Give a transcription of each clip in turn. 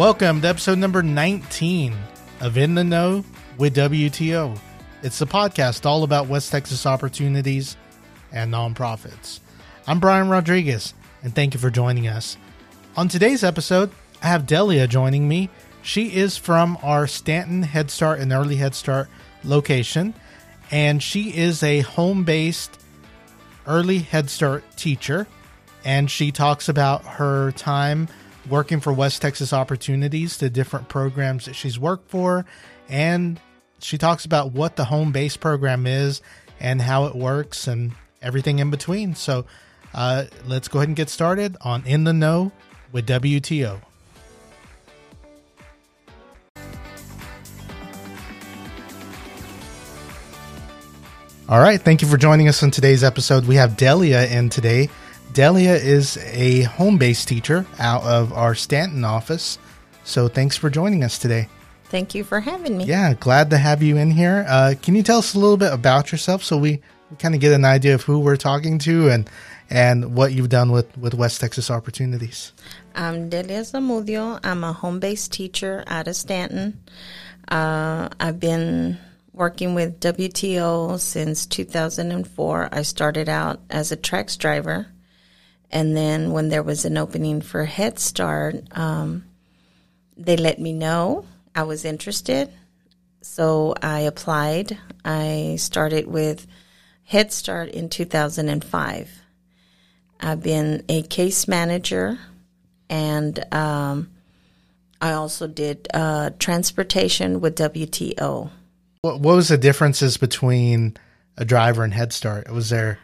Welcome to episode number 19 of In the Know with WTO. It's the podcast all about West Texas opportunities and nonprofits. I'm Brian Rodriguez, and thank you for joining us. On today's episode, I have Delia joining me. She is from our Stanton Head Start and Early Head Start location, and she is a home-based early Head Start teacher, and she talks about her time working for West Texas Opportunities, the different programs that she's worked for, and she talks about what the home-based program is and how it works and everything in between. So let's go ahead and get started on In the Know with WTO. All right, thank you for joining us on today's episode. We have Delia in today. Delia is a home-based teacher out of our Stanton office, so thanks for joining us today. Thank you for having me. Yeah, glad to have you in here. Can you tell us a little bit about yourself so we kind of get an idea of who we're talking to and what you've done with West Texas Opportunities? I'm Delia Zamudio. I'm a home-based teacher out of Stanton. I've been working with WTO since 2004. I started out as a TRAX driver. And then when there was an opening for Head Start, they let me know I was interested. So I applied. I started with Head Start in 2005. I've been a case manager, and I also did transportation with WTO. What was the differences between a driver and Head Start? Was there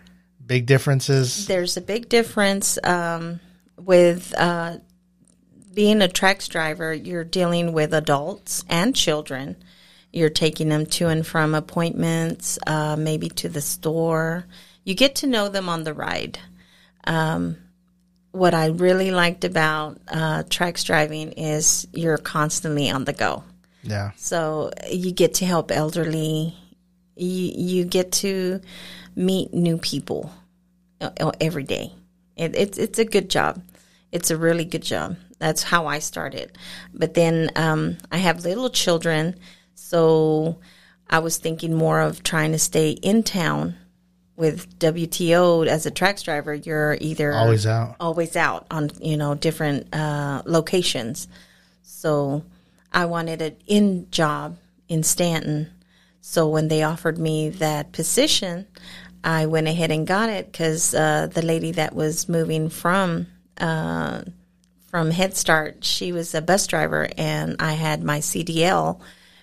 big differences? There's a big difference with being a TRAX driver. You're dealing with adults and children. You're taking them to and from appointments, maybe to the store. You get to know them on the ride. What I really liked about TRAX driving is you're constantly on the go. Yeah. So you get to help elderly. You get to meet new people every day. It's a good job. It's a really good job. That's how I started. But then I have little children, so I was thinking more of trying to stay in town. With WTO as a TRAX driver, you're either always out on different locations. So I wanted an in job in Stanton. So when they offered me that position, I went ahead and got it because the lady that was moving from Head Start, she was a bus driver, and I had my CDL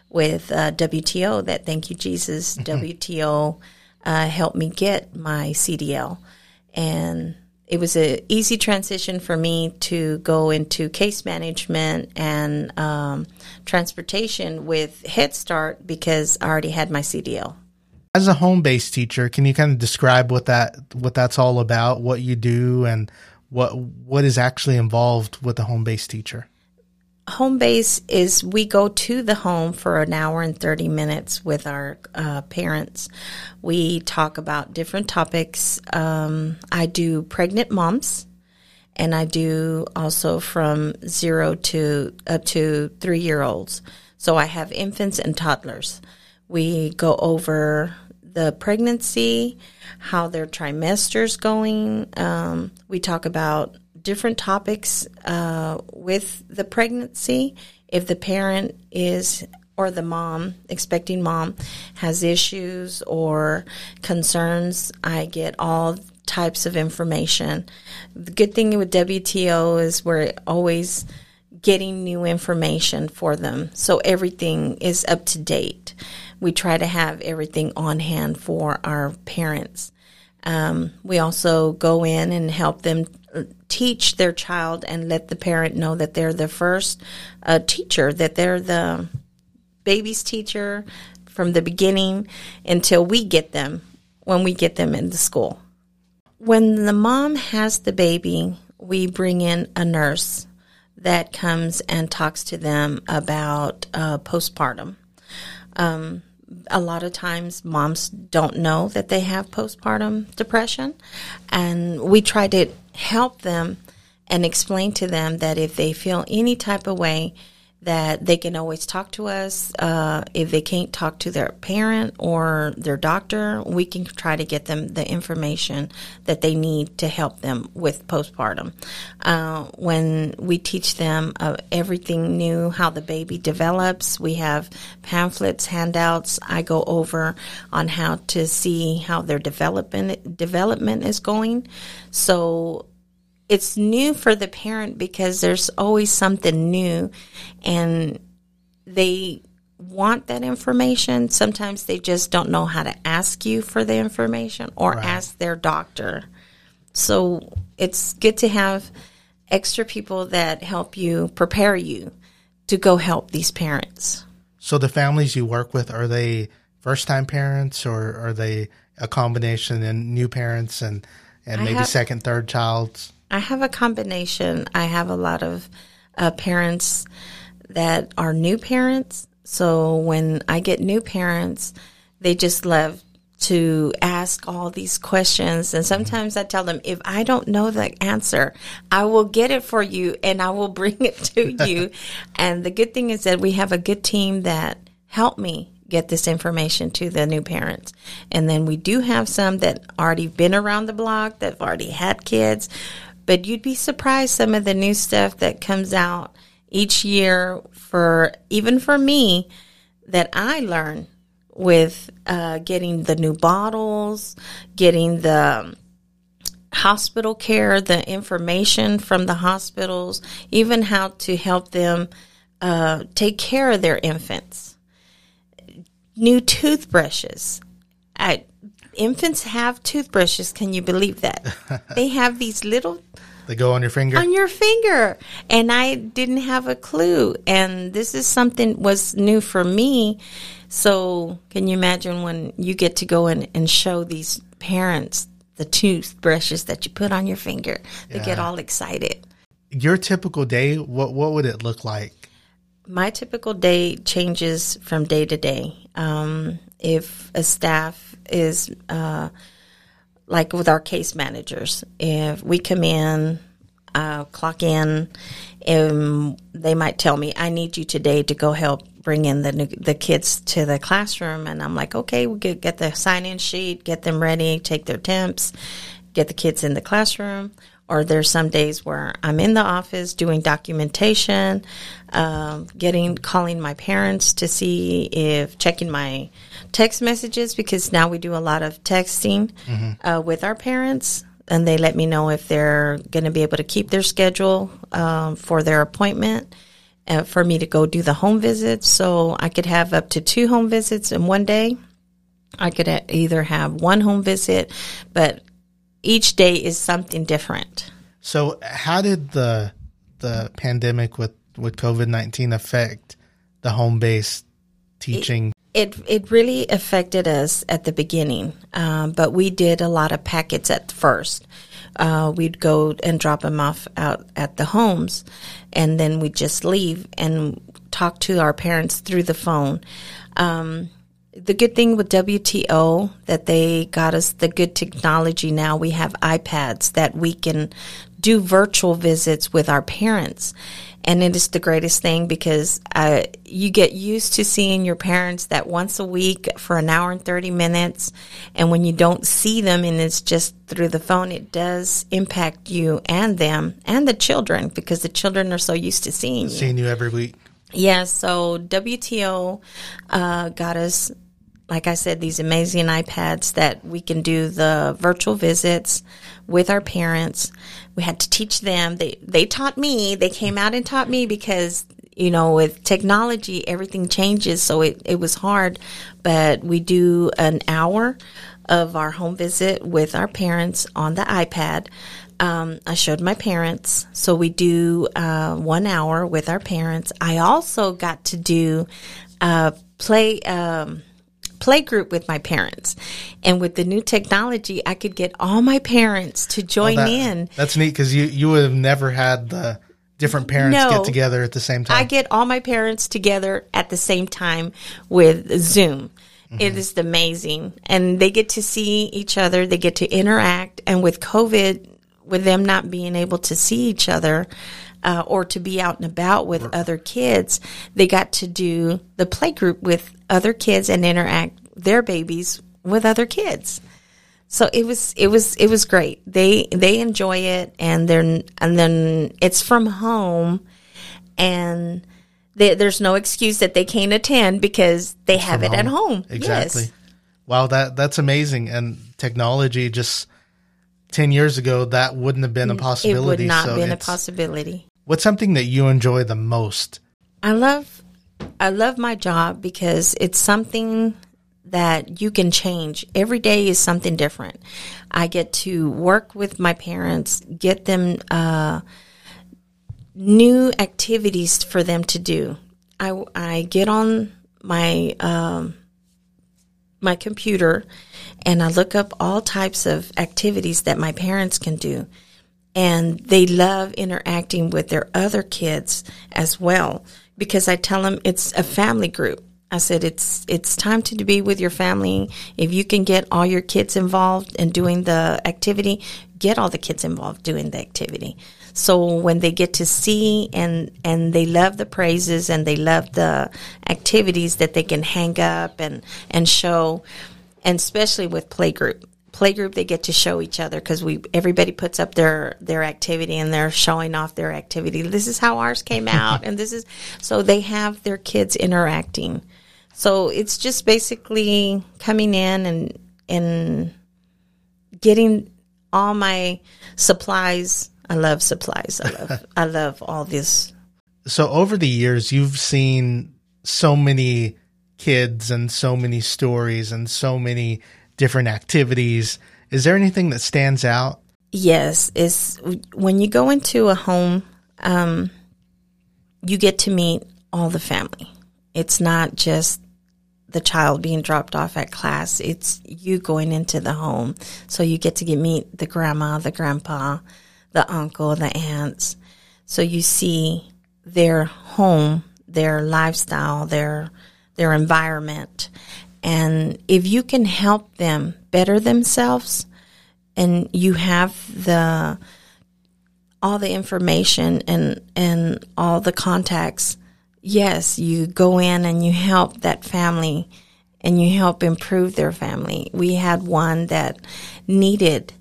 with WTO. That, thank you, Jesus, WTO helped me get my CDL. And it was an easy transition for me to go into case management and transportation with Head Start because I already had my CDL. As a home-based teacher, can you kind of describe what that's all about, what you do, and what is actually involved with a home-based teacher? Home-based is we go to the home for an hour and 30 minutes with our parents. We talk about different topics. I do pregnant moms, and I do also from 0 to up to 3-year-olds. So I have infants and toddlers. We go over the pregnancy, how their trimester's going. We talk about different topics with the pregnancy. If the parent is, or the mom, expecting mom, has issues or concerns, I get all types of information. The good thing with WTO is we're always getting new information for them. So everything is up to date. We try to have everything on hand for our parents. We also go in and help them teach their child and let the parent know that they're the first teacher, that they're the baby's teacher from the beginning until we get them, when we get them in the school. When the mom has the baby, we bring in a nurse that comes and talks to them about postpartum. A lot of times moms don't know that they have postpartum depression, and we try to help them and explain to them that if they feel any type of way, that they can always talk to us. If they can't talk to their parent or their doctor, we can try to get them the information that they need to help them with postpartum. When we teach them everything new, how the baby develops, we have pamphlets, handouts. I go over on how to see how their development is going. So it's new for the parent because there's always something new, and they want that information. Sometimes they just don't know how to ask you for the information or ask their doctor. So it's good to have extra people that help you, prepare you to go help these parents. So the families you work with, are they first-time parents, or are they a combination and new parents and maybe second, third childs? I have a combination. I have a lot of parents that are new parents. So when I get new parents, they just love to ask all these questions. And sometimes I tell them, if I don't know the answer, I will get it for you and I will bring it to you. And the good thing is that we have a good team that help me get this information to the new parents. And then we do have some that already been around the block, that have already had kids. But you'd be surprised some of the new stuff that comes out each year, even for me, that I learn with getting the new bottles, getting the hospital care, the information from the hospitals, even how to help them take care of their infants. New toothbrushes. Infants have toothbrushes. Can you believe that? They have these little... They go on your finger? On your finger. And I didn't have a clue. And this is something was new for me. So can you imagine when you get to go in and show these parents the toothbrushes that you put on your finger? They get all excited. Your typical day, what would it look like? My typical day changes from day to day. If a staff is, like with our case managers, if we come in, clock in, and they might tell me, I need you today to go help bring in the kids to the classroom. And I'm like, okay, we could get the sign-in sheet, get them ready, take their temps, get the kids in the classroom. Or there's some days where I'm in the office doing documentation, calling my parents to see if checking my text messages, because now we do a lot of texting with our parents, and they let me know if they're going to be able to keep their schedule for their appointment for me to go do the home visits. So I could have up to 2 home visits in one day. I could either have 1 home visit, but each day is something different. So how did the pandemic with COVID-19 affect the home-based teaching? It really affected us at the beginning, but we did a lot of packets at first. We'd go and drop them off out at the homes, and then we'd just leave and talk to our parents through the phone. The good thing with WTO that they got us the good technology now. We have iPads that we can do virtual visits with our parents. And it is the greatest thing because you get used to seeing your parents that once a week for an hour and 30 minutes. And when you don't see them and it's just through the phone, it does impact you and them and the children, because the children are so used to seeing you. Seeing you every week. Yeah, so WTO got us, like I said, these amazing iPads that we can do the virtual visits with our parents. We had to teach them. They taught me. They came out and taught me because, you know, with technology, everything changes. So it was hard, but we do an hour of our home visit with our parents on the iPad. I showed my parents. So we do 1 hour with our parents. I also got to do a play group with my parents. And with the new technology, I could get all my parents to join in. That's neat, because you would have never had the different parents get together at the same time. I get all my parents together at the same time with Zoom. It is amazing. And they get to see each other. They get to interact. And with COVID, with them not being able to see each other or to be out and about with other kids, they got to do the play group with other kids and interact their babies with other kids. So it was great. They enjoy it, and then it's from home, and there's no excuse that they can't attend because they have it at home. Exactly. Yes. Wow, that's amazing. And technology, just 10 years ago, that wouldn't have been a possibility. It would not have been a possibility. What's something that you enjoy the most? I love my job because it's something that you can change. Every day is something different. I get to work with my parents, get them new activities for them to do. I get on my my computer and I look up all types of activities that my parents can do. And they love interacting with their other kids as well, because I tell them it's a family group. I said, it's time to be with your family. If you can get all your kids involved in doing the activity, get all the kids involved doing the activity. So when they get to see and they love the praises and they love the activities that they can hang up and show, and especially with playgroup. Playgroup, they get to show each other because everybody puts up their activity and they're showing off their activity. This is how ours came out, and this is so they have their kids interacting. So it's just basically coming in and getting all my supplies. I love supplies. I love all this. So over the years, you've seen so many kids and so many stories and so many different activities. Is there anything that stands out? Yes. It's when you go into a home, you get to meet all the family. It's not just the child being dropped off at class. It's you going into the home. So you get to meet the grandma, the grandpa, the uncle, the aunts. So you see their home, their lifestyle, their environment. And if you can help them better themselves and you have all the information and all the contacts, yes, you go in and you help that family and you help improve their family. We had one that needed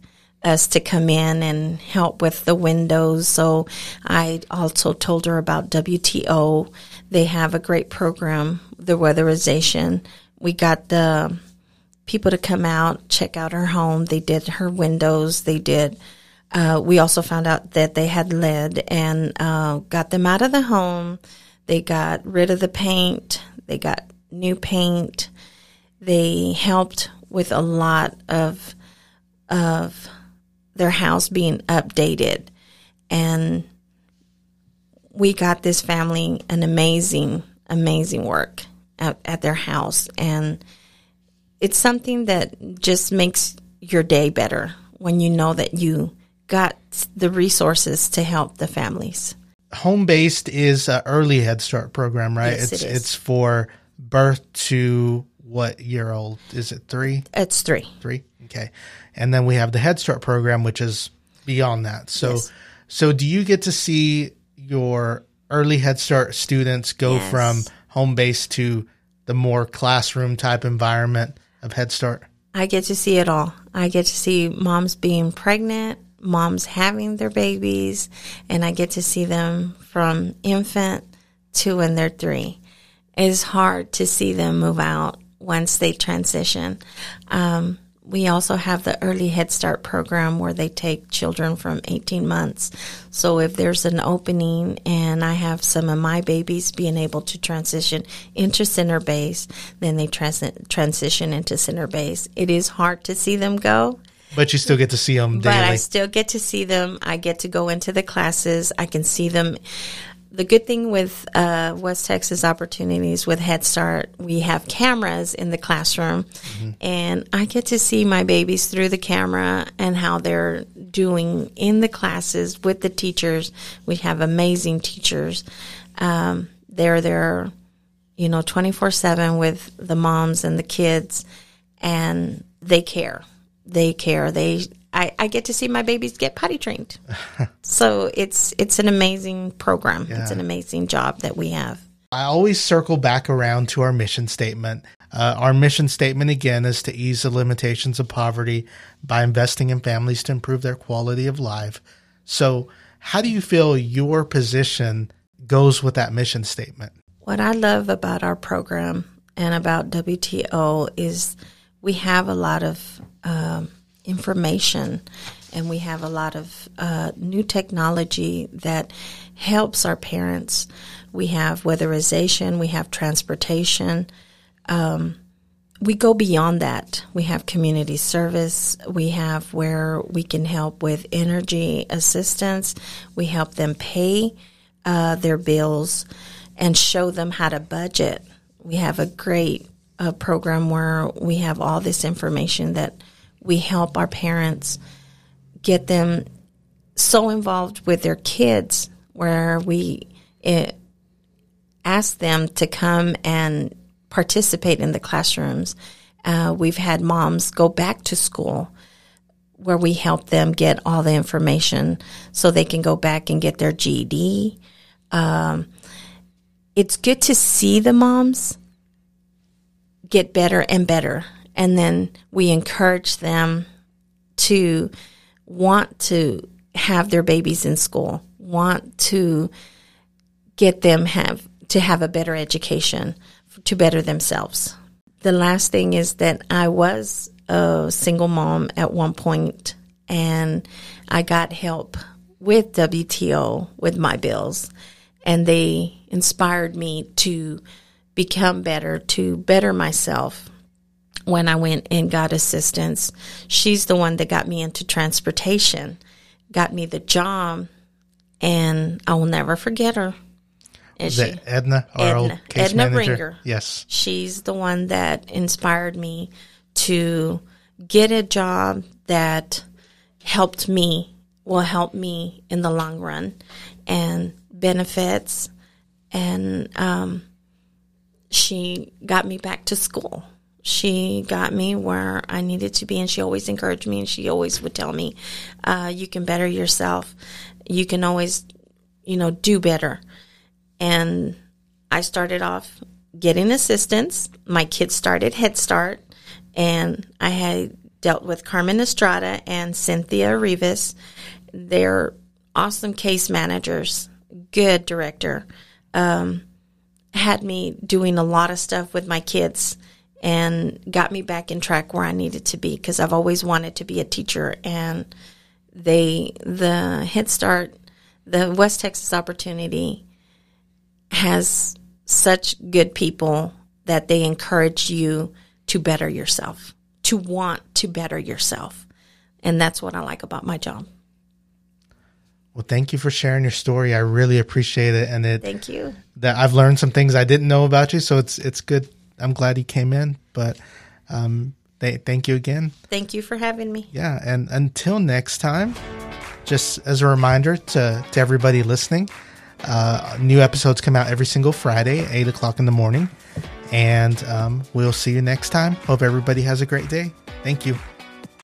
us to come in and help with the windows. So I also told her about WTO. They have a great program, the weatherization. We got the people to come out, check out her home. They did her windows. They did. We also found out that they had lead and got them out of the home. They got rid of the paint. They got new paint. They helped with a lot of their house being updated. And we got this family an amazing, amazing work at their house, and it's something that just makes your day better when you know that you got the resources to help the families. Home-based is an early Head Start program, right? Yes, it is. It's for birth to what year old? Is it 3? It's 3. 3, okay. And then we have the Head Start program, which is beyond that. So, yes. So do you get to see your early Head Start students go yes. from home-based to the more classroom type environment of Head Start? I get to see it all. I get to see moms being pregnant, moms having their babies, and I get to see them from infant to when they're 3. It's hard to see them move out once they transition. We also have the Early Head Start program where they take children from 18 months. So if there's an opening and I have some of my babies being able to transition into center base, then they transition into center base. It is hard to see them go. But you still get to see them daily. But I still get to see them. I get to go into the classes. I can see them. The good thing with West Texas Opportunities with Head Start, we have cameras in the classroom, mm-hmm. and I get to see my babies through the camera and how they're doing in the classes with the teachers. We have amazing teachers. They're there, 24/7 with the moms and the kids, and they care. They care. They I get to see my babies get potty trained. So it's an amazing program. Yeah. It's an amazing job that we have. I always circle back around to our mission statement. Our mission statement, again, is to ease the limitations of poverty by investing in families to improve their quality of life. So how do you feel your position goes with that mission statement? What I love about our program and about WTO is we have a lot of information, and we have a lot of new technology that helps our parents. We have weatherization, we have transportation. We go beyond that. We have community service. We have where we can help with energy assistance. We help them pay their bills and show them how to budget. We have a great program where we have all this information that we help our parents get them so involved with their kids, where we ask them to come and participate in the classrooms. We've had moms go back to school where we help them get all the information so they can go back and get their GED. It's good to see the moms get better and better. And then we encourage them to want to have their babies in school, want to get them to have a better education, to better themselves. The last thing is that I was a single mom at one point, and I got help with WTO with my bills, and they inspired me to become better, to better myself. When I went and got assistance, she's the one that got me into transportation, got me the job, and I will never forget her. Is she? Edna, our old case manager. Edna Ringer. Yes. She's the one that inspired me to get a job that helped me, will help me in the long run, and benefits. And she got me back to school. She got me where I needed to be, and she always encouraged me, and she always would tell me, you can better yourself. You can always, do better. And I started off getting assistance. My kids started Head Start, and I had dealt with Carmen Estrada and Cynthia Rivas. They're awesome case managers, good director. Had me doing a lot of stuff with my kids, and got me back in track where I needed to be, because I've always wanted to be a teacher. And the Head Start, the West Texas opportunity has such good people that they encourage you to better yourself, to want to better yourself. And that's what I like about my job. Well, thank you for sharing your story. I really appreciate it. And thank you. That I've learned some things I didn't know about you, so it's good. I'm glad he came in, but thank you again. Thank you for having me. Yeah, and until next time, just as a reminder to everybody listening, new episodes come out every single Friday at 8 o'clock in the morning, and we'll see you next time. Hope everybody has a great day. Thank you.